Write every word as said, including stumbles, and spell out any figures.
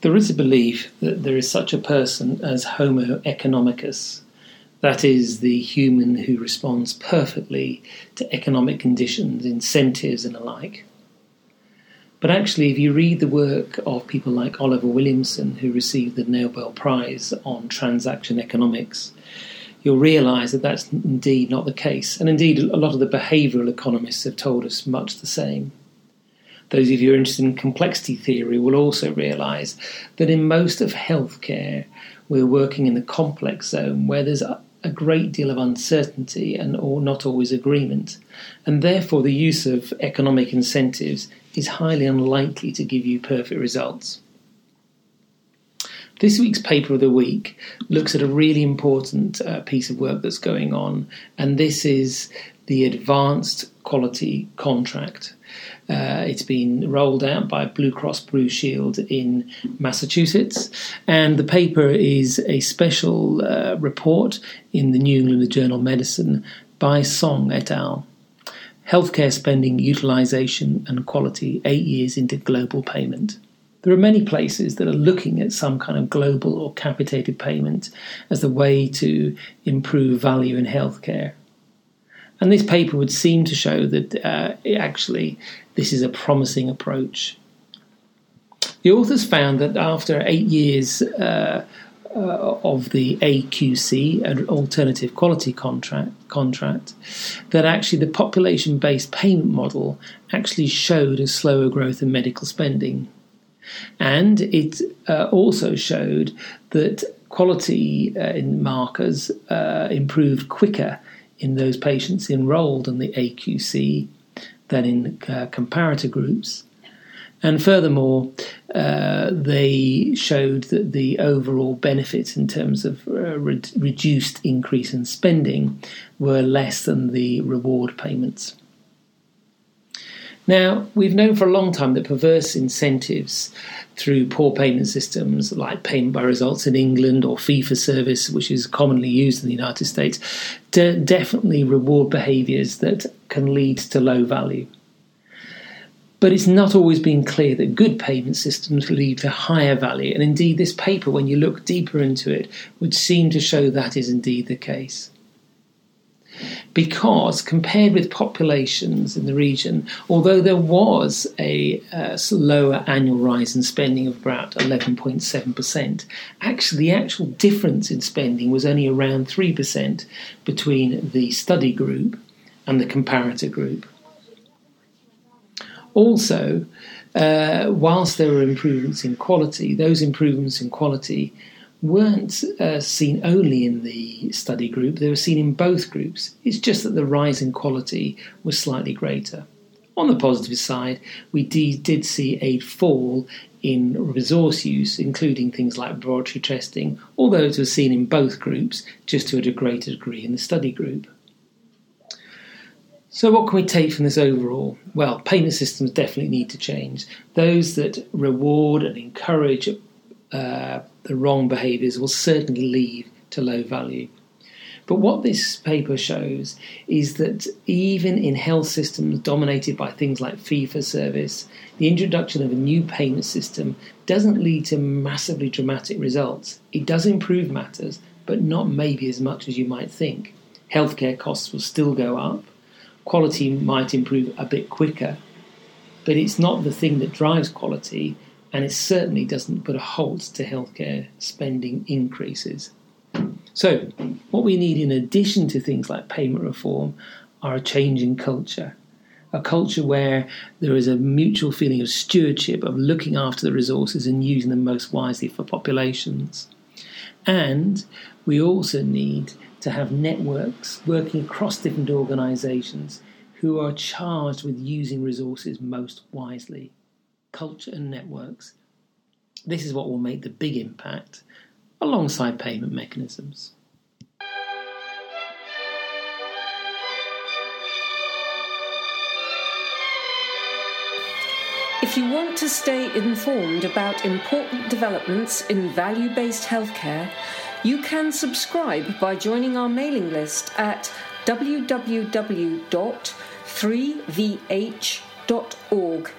There is a belief that there is such a person as Homo Economicus, that is, the human who responds perfectly to economic conditions, incentives and the like. But actually, if you read the work of people like Oliver Williamson, who received the Nobel Prize on transaction economics, you'll realise that that's indeed not the case. And indeed, a lot of the behavioural economists have told us much the same. Those of you who are interested in complexity theory will also realise that in most of healthcare, we're working in the complex zone where there's a great deal of uncertainty and or not always agreement. And therefore, the use of economic incentives is highly unlikely to give you perfect results. This week's paper of the week looks at a really important uh, piece of work that's going on, and this is the Advanced Quality Contract. Uh, it's been rolled out by Blue Cross Blue Shield in Massachusetts, and the paper is a special uh, report in the New England Journal of Medicine by Song et al. Healthcare Spending, Utilisation and Quality, Eight Years into Global Payment. There are many places that are looking at some kind of global or capitated payment as the way to improve value in healthcare. And this paper would seem to show that uh, actually this is a promising approach. The authors found that after eight years uh, uh, of the A Q C, an alternative quality contract, contract, that actually the population-based payment model actually showed a slower growth in medical spending. And it uh, also showed that quality uh, in markers uh, improved quicker in those patients enrolled in the A Q C than in uh, comparator groups. And furthermore, uh, they showed that the overall benefits in terms of uh, re- reduced increase in spending were less than the reward payments. Now, we've known for a long time that perverse incentives through poor payment systems like payment by results in England or fee-for-service, which is commonly used in the United States, de- definitely reward behaviours that can lead to low value. But it's not always been clear that good payment systems lead to higher value. And indeed, this paper, when you look deeper into it, would seem to show that is indeed the case. Because compared with populations in the region, although there was a uh, lower annual rise in spending of about eleven point seven percent, actually the actual difference in spending was only around three percent between the study group and the comparator group. Also, uh, whilst there were improvements in quality, those improvements in quality weren't uh, seen only in the study group, they were seen in both groups. It's just that the rise in quality was slightly greater. On the positive side, we de- did see a fall in resource use, including things like laboratory testing, although it was seen in both groups, just to a greater degree in the study group. So what can we take from this overall? Well, payment systems definitely need to change. Those that reward and encourage Uh, the wrong behaviours will certainly lead to low value. But what this paper shows is that even in health systems dominated by things like fee-for-service, the introduction of a new payment system doesn't lead to massively dramatic results. It does improve matters, but not maybe as much as you might think. Healthcare costs will still go up. Quality might improve a bit quicker, but it's not the thing that drives quality. And it certainly doesn't put a halt to healthcare spending increases. So, what we need in addition to things like payment reform are a change in culture. A culture where there is a mutual feeling of stewardship, of looking after the resources and using them most wisely for populations. And we also need to have networks working across different organisations who are charged with using resources most wisely. Culture and networks. This is what will make the big impact alongside payment mechanisms. If you want to stay informed about important developments in value-based healthcare, you can subscribe by joining our mailing list at w w w dot three v h dot org.